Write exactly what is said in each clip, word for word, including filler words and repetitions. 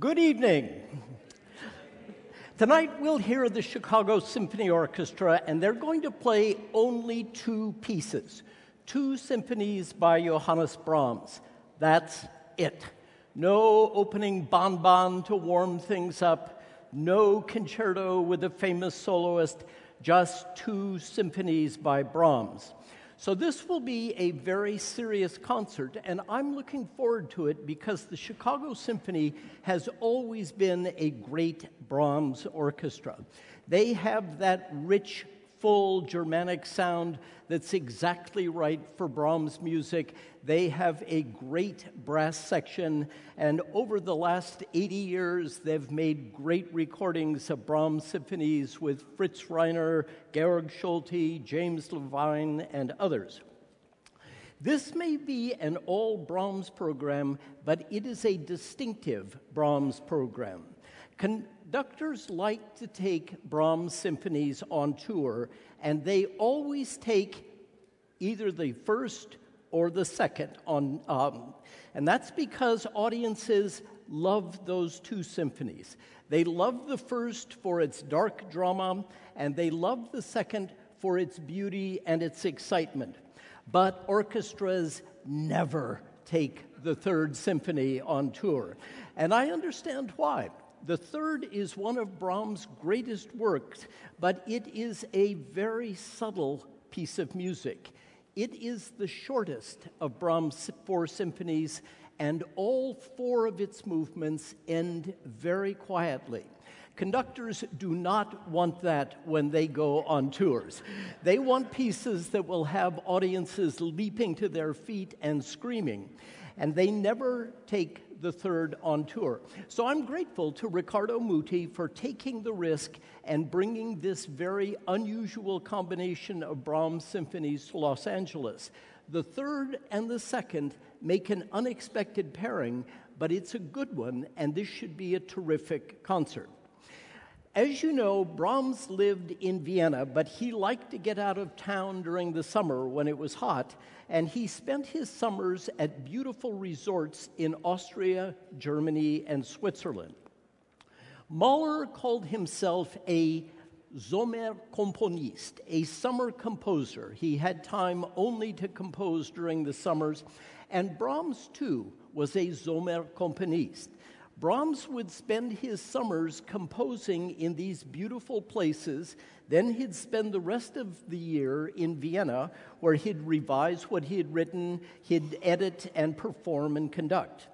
Good evening. Tonight we'll hear the Chicago Symphony Orchestra, and they're going to play only two pieces, two symphonies by Johannes Brahms. That's it. No opening bonbon to warm things up, no concerto with a famous soloist, just two symphonies by Brahms. So this will be a very serious concert, and I'm looking forward to it because the Chicago Symphony has always been a great Brahms orchestra. They have that rich, full Germanic sound that's exactly right for Brahms music. They have a great brass section, and over the last eighty years, they've made great recordings of Brahms symphonies with Fritz Reiner, Georg Schulte, James Levine, and others. This may be an all-Brahms program, but it is a distinctive Brahms program. Conductors like to take Brahms symphonies on tour, and they always take either the first or the second on, um, and that's because audiences love those two symphonies. They love the first for its dark drama, and they love the second for its beauty and its excitement. But orchestras never take the third symphony on tour, and I understand why. The third is one of Brahms' greatest works, but it is a very subtle piece of music. It is the shortest of Brahms' four symphonies, and all four of its movements end very quietly. Conductors do not want that when they go on tours. They want pieces that will have audiences leaping to their feet and screaming, and they never take the third on tour. So I'm grateful to Riccardo Muti for taking the risk and bringing this very unusual combination of Brahms symphonies to Los Angeles. The third and the second make an unexpected pairing, but it's a good one, and this should be a terrific concert. As you know, Brahms lived in Vienna, but he liked to get out of town during the summer when it was hot, and he spent his summers at beautiful resorts in Austria, Germany, and Switzerland. Mahler called himself a Sommerkomponist, a summer composer. He had time only to compose during the summers, and Brahms, too, was a Sommerkomponist. Brahms would spend his summers composing in these beautiful places, then he'd spend the rest of the year in Vienna, where he'd revise what he had written, he'd edit and perform and conduct.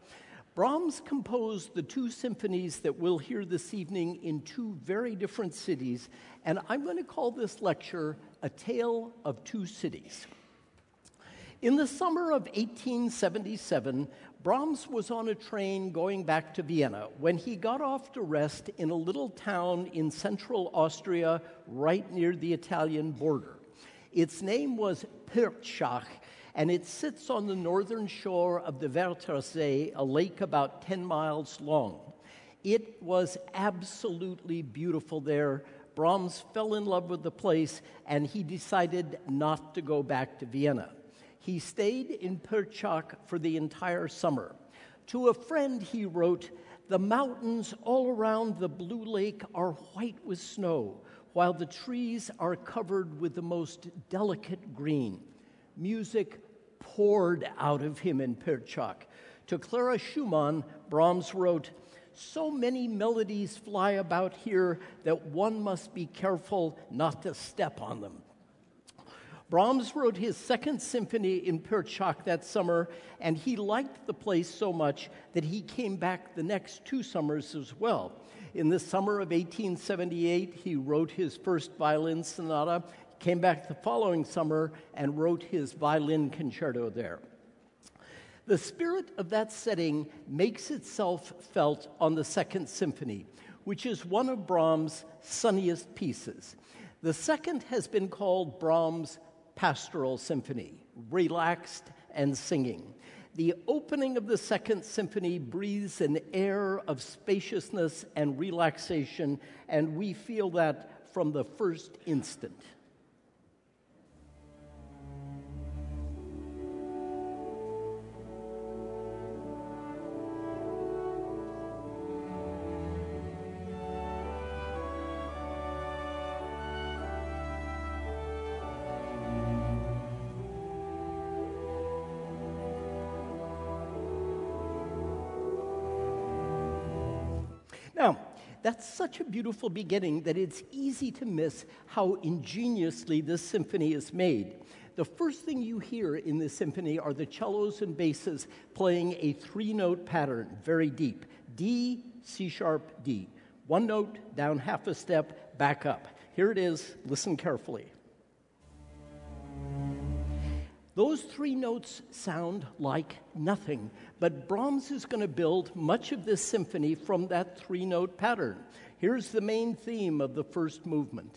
Brahms composed the two symphonies that we'll hear this evening in two very different cities, and I'm going to call this lecture A Tale of Two Cities. In the summer of eighteen seventy-seven, Brahms was on a train going back to Vienna when he got off to rest in a little town in central Austria, right near the Italian border. Its name was Pörtschach, and it sits on the northern shore of the Wörthersee, a lake about ten miles long. It was absolutely beautiful there. Brahms fell in love with the place, and he decided not to go back to Vienna. He stayed in Pörtschach for the entire summer. To a friend, he wrote, "The mountains all around the blue lake are white with snow, while the trees are covered with the most delicate green." Music poured out of him in Pörtschach. To Clara Schumann, Brahms wrote, "So many melodies fly about here that one must be careful not to step on them." Brahms wrote his second symphony in Pörtschach that summer, and he liked the place so much that he came back the next two summers as well. In the summer of eighteen seventy-eight, he wrote his first violin sonata, came back the following summer, and wrote his violin concerto there. The spirit of that setting makes itself felt on the Second Symphony, which is one of Brahms' sunniest pieces. The second has been called Brahms' Pastoral Symphony, relaxed and singing. The opening of the Second Symphony breathes an air of spaciousness and relaxation, and we feel that from the first instant. Now, that's such a beautiful beginning that it's easy to miss how ingeniously this symphony is made. The first thing you hear in the symphony are the cellos and basses playing a three-note pattern, very deep. D, C-sharp, D. One note, down half a step, back up. Here it is. Listen carefully. Those three notes sound like nothing, but Brahms is going to build much of this symphony from that three-note pattern. Here's the main theme of the first movement.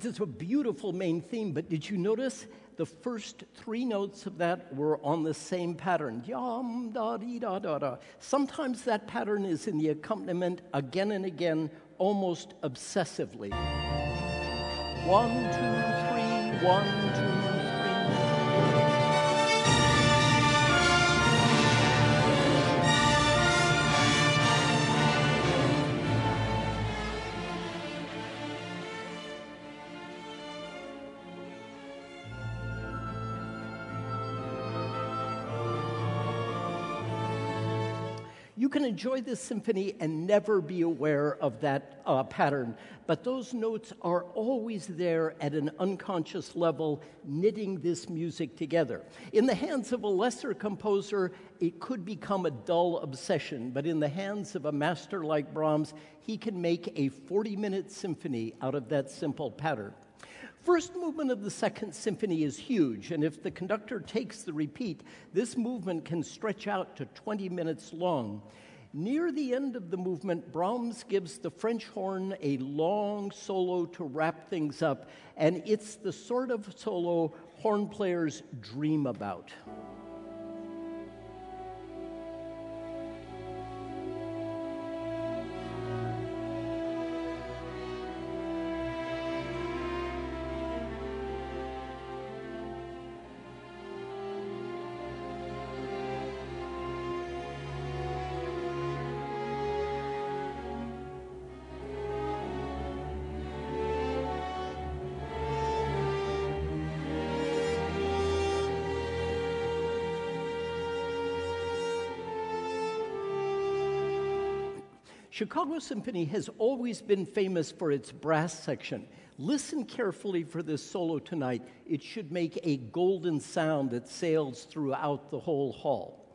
It's a beautiful main theme, but did you notice the first three notes of that were on the same pattern? Yam, da, dee, da, da, da. Sometimes that pattern is in the accompaniment again and again, almost obsessively. One, two, three, one, two, three. You can enjoy this symphony and never be aware of that uh, pattern, but those notes are always there at an unconscious level, knitting this music together. In the hands of a lesser composer, it could become a dull obsession, but in the hands of a master like Brahms, he can make a forty-minute symphony out of that simple pattern. First movement of the Second Symphony is huge, and if the conductor takes the repeat, this movement can stretch out to twenty minutes long. Near the end of the movement, Brahms gives the French horn a long solo to wrap things up, and it's the sort of solo horn players dream about. Chicago Symphony has always been famous for its brass section. Listen carefully for this solo tonight. It should make a golden sound that sails throughout the whole hall.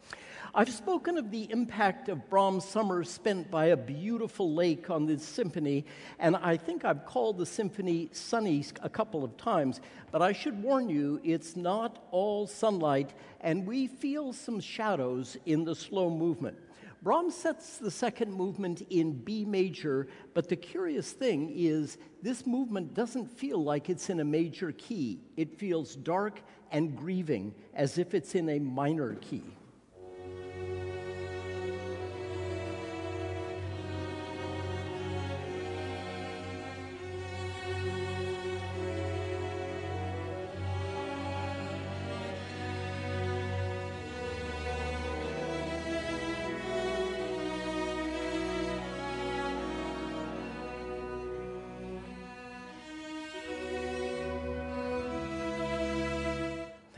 I've spoken of the impact of Brahms' summer spent by a beautiful lake on this symphony, and I think I've called the symphony sunny a couple of times, but I should warn you, it's not all sunlight, and we feel some shadows in the slow movement. Brahms sets the second movement in B major, but the curious thing is this movement doesn't feel like it's in a major key. It feels dark and grieving, as if it's in a minor key.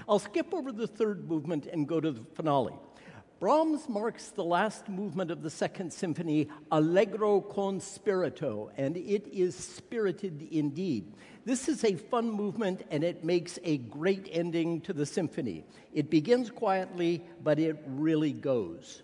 I'll skip over the third movement and go to the finale. Brahms marks the last movement of the Second Symphony, Allegro con spirito, and it is spirited indeed. This is a fun movement, and it makes a great ending to the symphony. It begins quietly, but it really goes.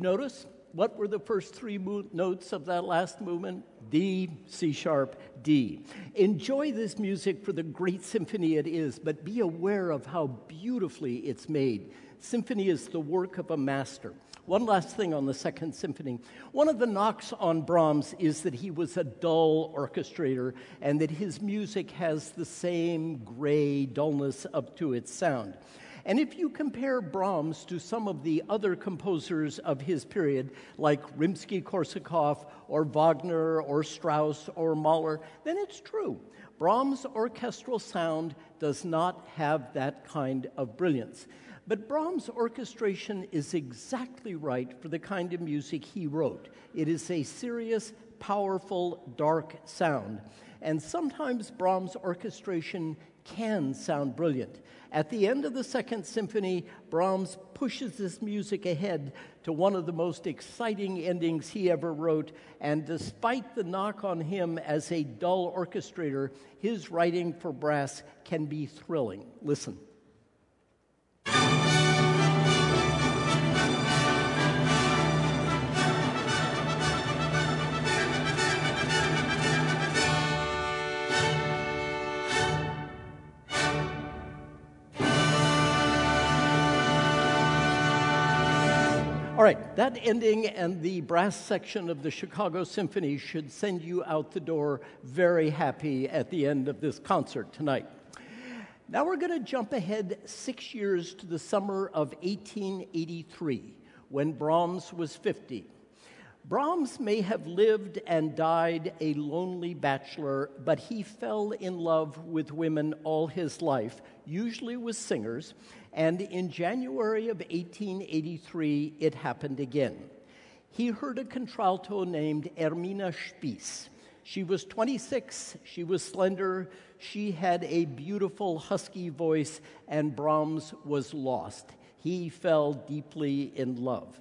Notice What were the first three mo- notes of that last movement? D, C sharp, D. Enjoy this music for the great symphony it is, but be aware of how beautifully it's made. Symphony is the work of a master. One last thing on the Second Symphony. One of the knocks on Brahms is that he was a dull orchestrator and that his music has the same gray dullness up to its sound. And if you compare Brahms to some of the other composers of his period, like Rimsky-Korsakov or Wagner or Strauss or Mahler, then it's true. Brahms' orchestral sound does not have that kind of brilliance. But Brahms' orchestration is exactly right for the kind of music he wrote. It is a serious, powerful, dark sound. And sometimes Brahms' orchestration can sound brilliant. At the end of the Second Symphony, Brahms pushes this music ahead to one of the most exciting endings he ever wrote, and despite the knock on him as a dull orchestrator, his writing for brass can be thrilling. Listen. All right, that ending and the brass section of the Chicago Symphony should send you out the door very happy at the end of this concert tonight. Now we're going to jump ahead six years to the summer of eighteen eighty-three, when Brahms was fifty. Brahms may have lived and died a lonely bachelor, but he fell in love with women all his life, usually with singers. And in January of eighteen eighty-three, it happened again. He heard a contralto named Hermine Spies. She was twenty-six, she was slender, she had a beautiful husky voice, and Brahms was lost. He fell deeply in love.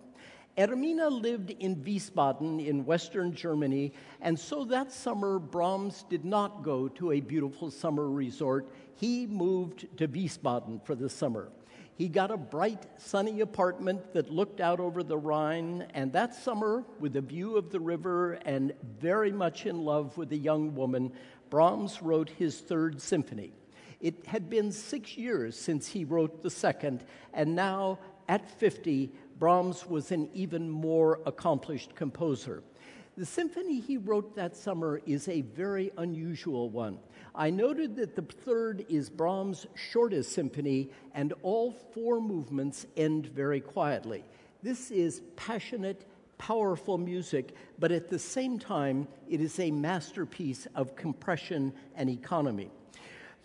Hermine lived in Wiesbaden in western Germany, and so that summer Brahms did not go to a beautiful summer resort. He moved to Wiesbaden for the summer. He got a bright, sunny apartment that looked out over the Rhine, and that summer, with a view of the river and very much in love with a young woman, Brahms wrote his Third Symphony. It had been six years since he wrote the second, and now, at fifty, Brahms was an even more accomplished composer. The symphony he wrote that summer is a very unusual one. I noted that the third is Brahms' shortest symphony, and all four movements end very quietly. This is passionate, powerful music, but at the same time, it is a masterpiece of compression and economy.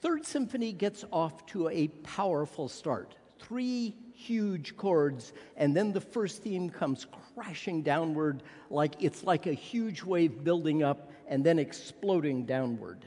Third Symphony gets off to a powerful start. Three huge chords, and then the first theme comes crashing downward, like it's like a huge wave building up and then exploding downward.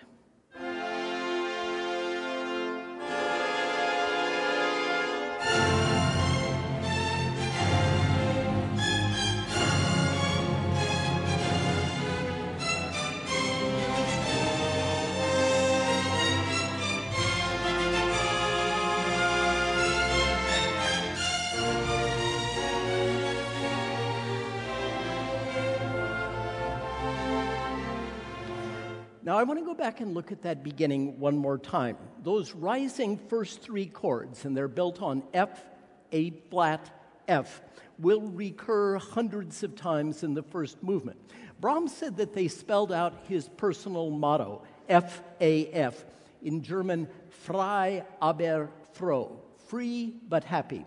Now, I want to go back and look at that beginning one more time. Those rising first three chords, and they're built on F, A flat, F, will recur hundreds of times in the first movement. Brahms said that they spelled out his personal motto, F, A, F, in German, frei aber froh, free but happy.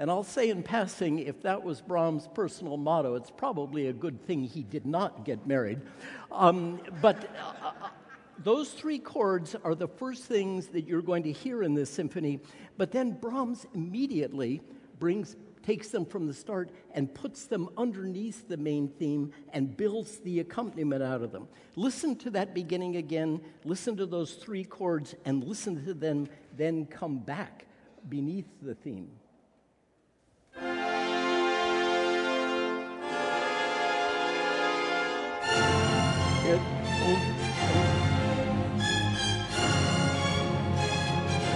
And I'll say in passing, if that was Brahms' personal motto, it's probably a good thing he did not get married. Um, but uh, those three chords are the first things that you're going to hear in this symphony. But then Brahms immediately brings, takes them from the start and puts them underneath the main theme and builds the accompaniment out of them. Listen to that beginning again. Listen to those three chords and listen to them then come back beneath the theme.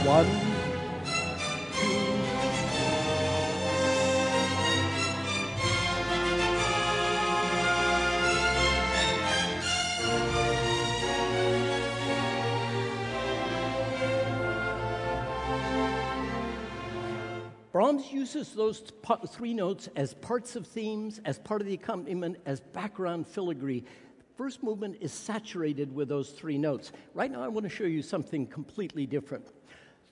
One, two. Brahms uses those three notes as parts of themes, as part of the accompaniment, as background filigree. The first movement is saturated with those three notes. Right now I want to show you something completely different.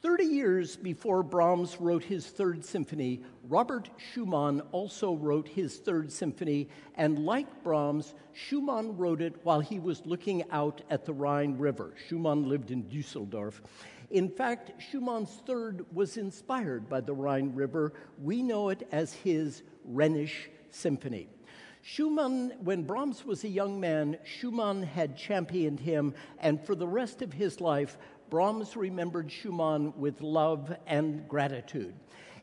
Thirty years before Brahms wrote his Third Symphony, Robert Schumann also wrote his Third Symphony, and like Brahms, Schumann wrote it while he was looking out at the Rhine River. Schumann lived in Düsseldorf. In fact, Schumann's Third was inspired by the Rhine River. We know it as his Rhenish Symphony. Schumann, when Brahms was a young man, Schumann had championed him, and for the rest of his life, Brahms remembered Schumann with love and gratitude.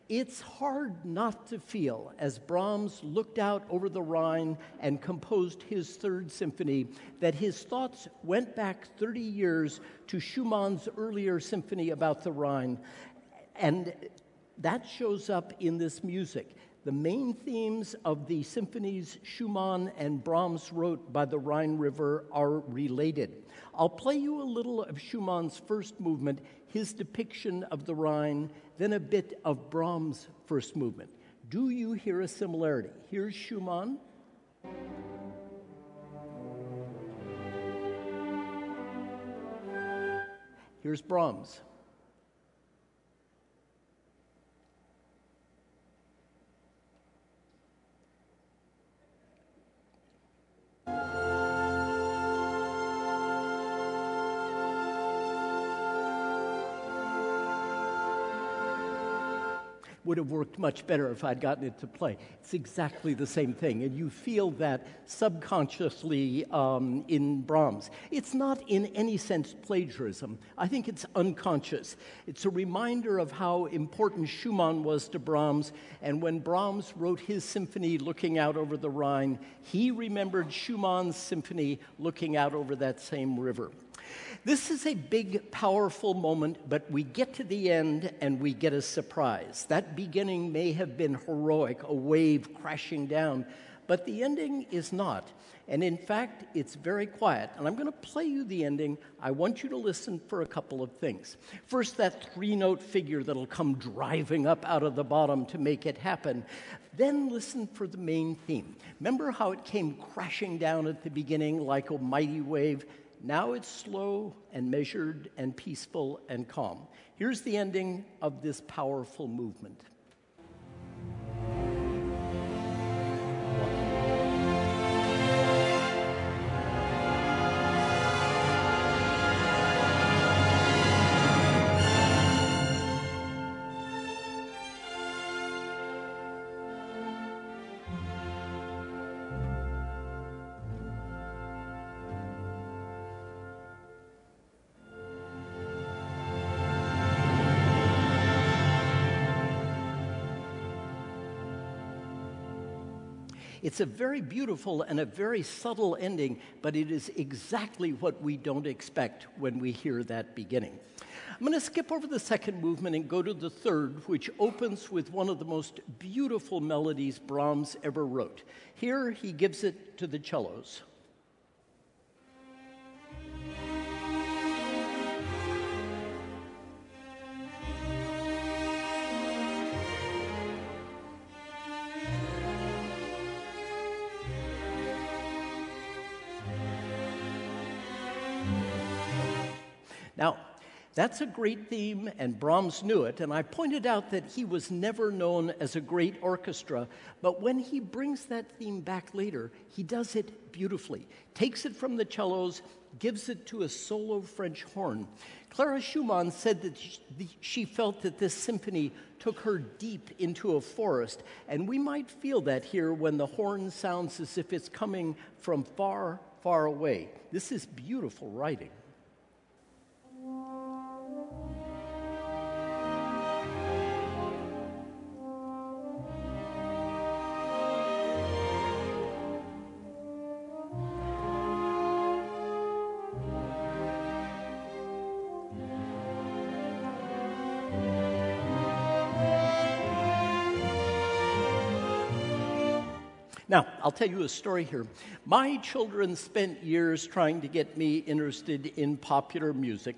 It's hard not to feel, as Brahms looked out over the Rhine and composed his Third Symphony, that his thoughts went back thirty years to Schumann's earlier symphony about the Rhine, and that shows up in this music. The main themes of the symphonies Schumann and Brahms wrote by the Rhine River are related. I'll play you a little of Schumann's first movement, his depiction of the Rhine, then a bit of Brahms' first movement. Do you hear a similarity? Here's Schumann. Here's Brahms. Would have worked much better if I'd gotten it to play. It's exactly the same thing, and you feel that subconsciously um, in Brahms. It's not in any sense plagiarism. I think it's unconscious. It's a reminder of how important Schumann was to Brahms, and when Brahms wrote his symphony looking out over the Rhine, he remembered Schumann's symphony looking out over that same river. This is a big, powerful moment, but we get to the end and we get a surprise. That beginning may have been heroic, a wave crashing down, but the ending is not. And in fact, it's very quiet. And I'm going to play you the ending. I want you to listen for a couple of things. First, that three-note figure that'll come driving up out of the bottom to make it happen. Then listen for the main theme. Remember how it came crashing down at the beginning like a mighty wave? Now it's slow and measured and peaceful and calm. Here's the ending of this powerful movement. It's a very beautiful and a very subtle ending, but it is exactly what we don't expect when we hear that beginning. I'm going to skip over the second movement and go to the third, which opens with one of the most beautiful melodies Brahms ever wrote. Here he gives it to the cellos. Now, that's a great theme, and Brahms knew it, and I pointed out that he was never known as a great orchestra, but when he brings that theme back later, he does it beautifully. Takes it from the cellos, gives it to a solo French horn. Clara Schumann said that she felt that this symphony took her deep into a forest, and we might feel that here when the horn sounds as if it's coming from far, far away. This is beautiful writing. Now, I'll tell you a story here. My children spent years trying to get me interested in popular music,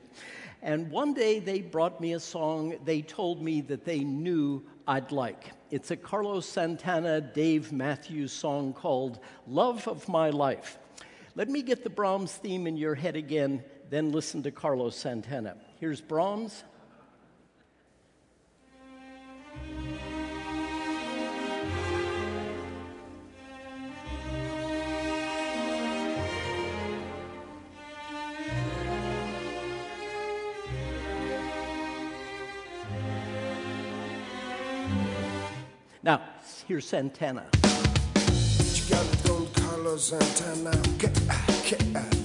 And one day they brought me a song they told me that they knew I'd like. It's a Carlos Santana, Dave Matthews song called Love of My Life. Let me get the Brahms theme in your head again, then listen to Carlos Santana. Here's Brahms. Now, here's Santana. Chicago, Carlos Santana. Yeah.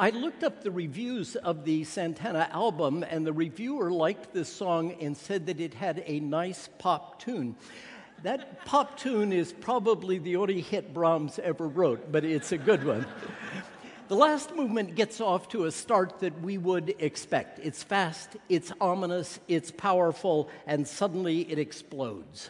I looked up the reviews of the Santana album, and the reviewer liked this song and said that it had a nice pop tune. That pop tune is probably the only hit Brahms ever wrote, but it's a good one. The last movement gets off to a start that we would expect. It's fast, it's ominous, it's powerful, and suddenly it explodes.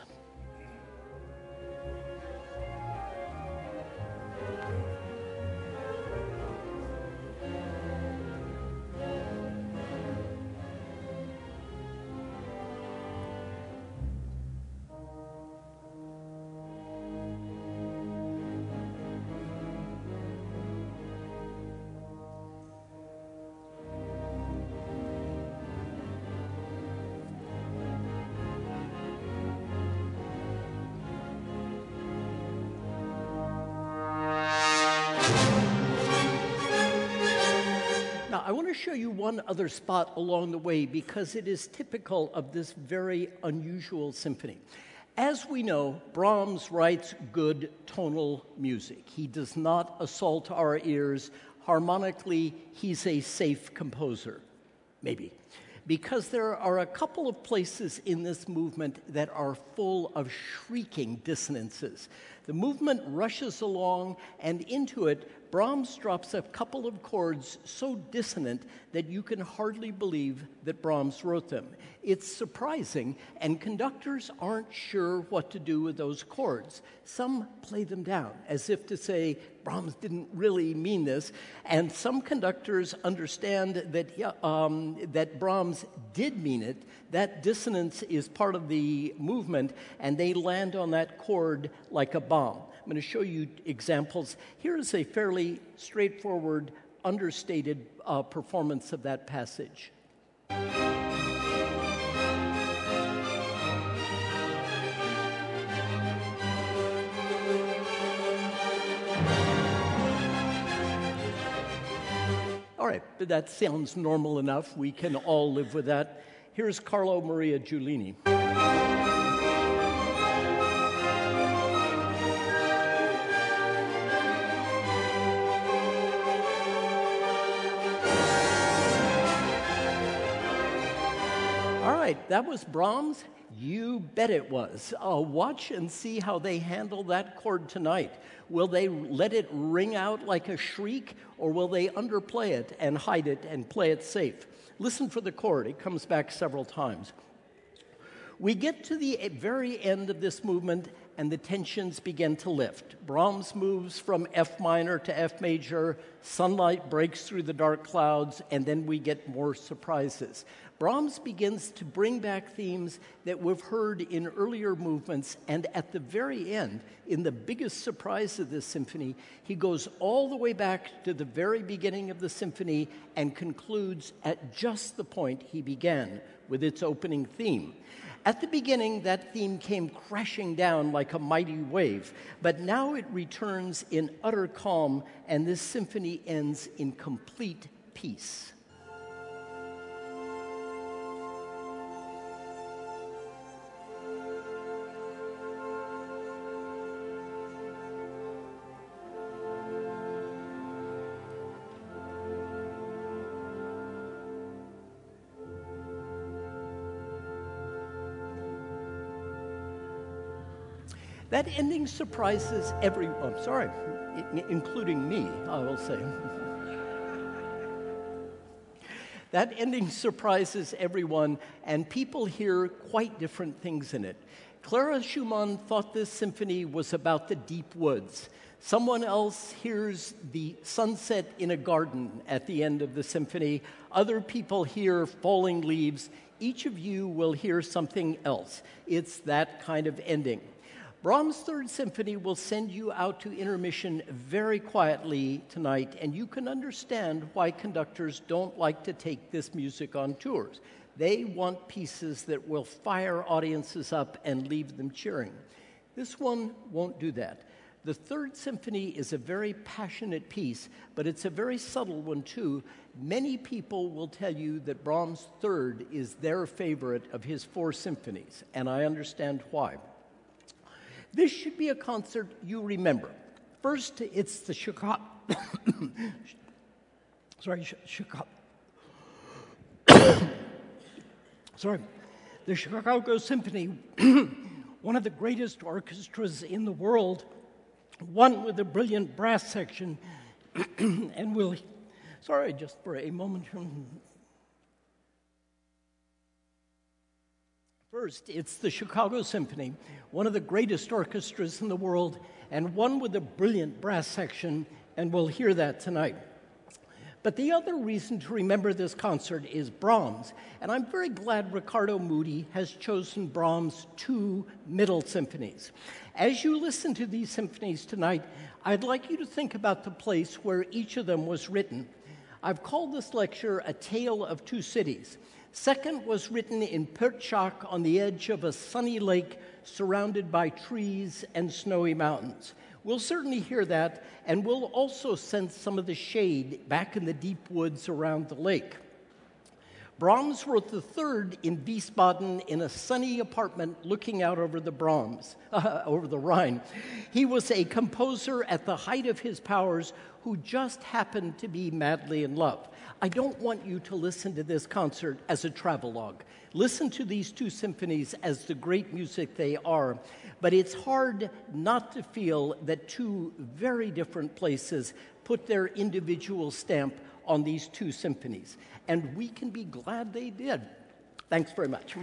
I want to show you one other spot along the way because it is typical of this very unusual symphony. As we know, Brahms writes good tonal music. He does not assault our ears. Harmonically, he's a safe composer, maybe, because there are a couple of places in this movement that are full of shrieking dissonances. The movement rushes along, and into it, Brahms drops a couple of chords so dissonant that you can hardly believe that Brahms wrote them. It's surprising, and conductors aren't sure what to do with those chords. Some play them down, as if to say, Brahms didn't really mean this, and some conductors understand that, um, that Brahms did mean it. That dissonance is part of the movement, and they land on that chord like a bomb. I'm going to show you examples. Here is a fairly straightforward, understated uh, performance of that passage. All right, but that sounds normal enough. We can all live with that. Here's Carlo Maria Giulini. Right, that was Brahms? You bet it was. Uh, watch and see how they handle that chord tonight. Will they let it ring out like a shriek, or will they underplay it and hide it and play it safe? Listen for the chord. It comes back several times. We get to the very end of this movement, and the tensions begin to lift. Brahms moves from F minor to F major, sunlight breaks through the dark clouds, and then we get more surprises. Brahms begins to bring back themes that we've heard in earlier movements, and at the very end, in the biggest surprise of this symphony, he goes all the way back to the very beginning of the symphony and concludes at just the point he began with its opening theme. At the beginning, that theme came crashing down like a mighty wave, but now it returns in utter calm, and this symphony ends in complete peace. That ending surprises everyone, I'm sorry, including me, I will say. That ending surprises everyone, and people hear quite different things in it. Clara Schumann thought this symphony was about the deep woods. Someone else hears the sunset in a garden at the end of the symphony. Other people hear falling leaves. Each of you will hear something else. It's that kind of ending. Brahms' Third Symphony will send you out to intermission very quietly tonight, and you can understand why conductors don't like to take this music on tours. They want pieces that will fire audiences up and leave them cheering. This one won't do that. The Third Symphony is a very passionate piece, but it's a very subtle one, too. Many people will tell you that Brahms' Third is their favorite of his four symphonies, and I understand why. This should be a concert you remember. First, it's the Chicago... Sorry, Chicago... Sorry. The Chicago Symphony, one of the greatest orchestras in the world, one with a brilliant brass section, and we'll... Sorry, just for a moment. First, it's the Chicago Symphony, one of the greatest orchestras in the world, and one with a brilliant brass section, and we'll hear that tonight. But the other reason to remember this concert is Brahms, and I'm very glad Riccardo Muti has chosen Brahms' two middle symphonies. As you listen to these symphonies tonight, I'd like you to think about the place where each of them was written. I've called this lecture A Tale of Two Cities. Second was written in Pörtschach on the edge of a sunny lake surrounded by trees and snowy mountains. We'll certainly hear that, and we'll also sense some of the shade back in the deep woods around the lake. Brahms wrote the third in Wiesbaden in a sunny apartment looking out over the Brahms, uh, over the Rhine. He was a composer at the height of his powers who just happened to be madly in love. I don't want you to listen to this concert as a travelogue. Listen to these two symphonies as the great music they are, but it's hard not to feel that two very different places put their individual stamp on these two symphonies, and we can be glad they did. Thanks very much.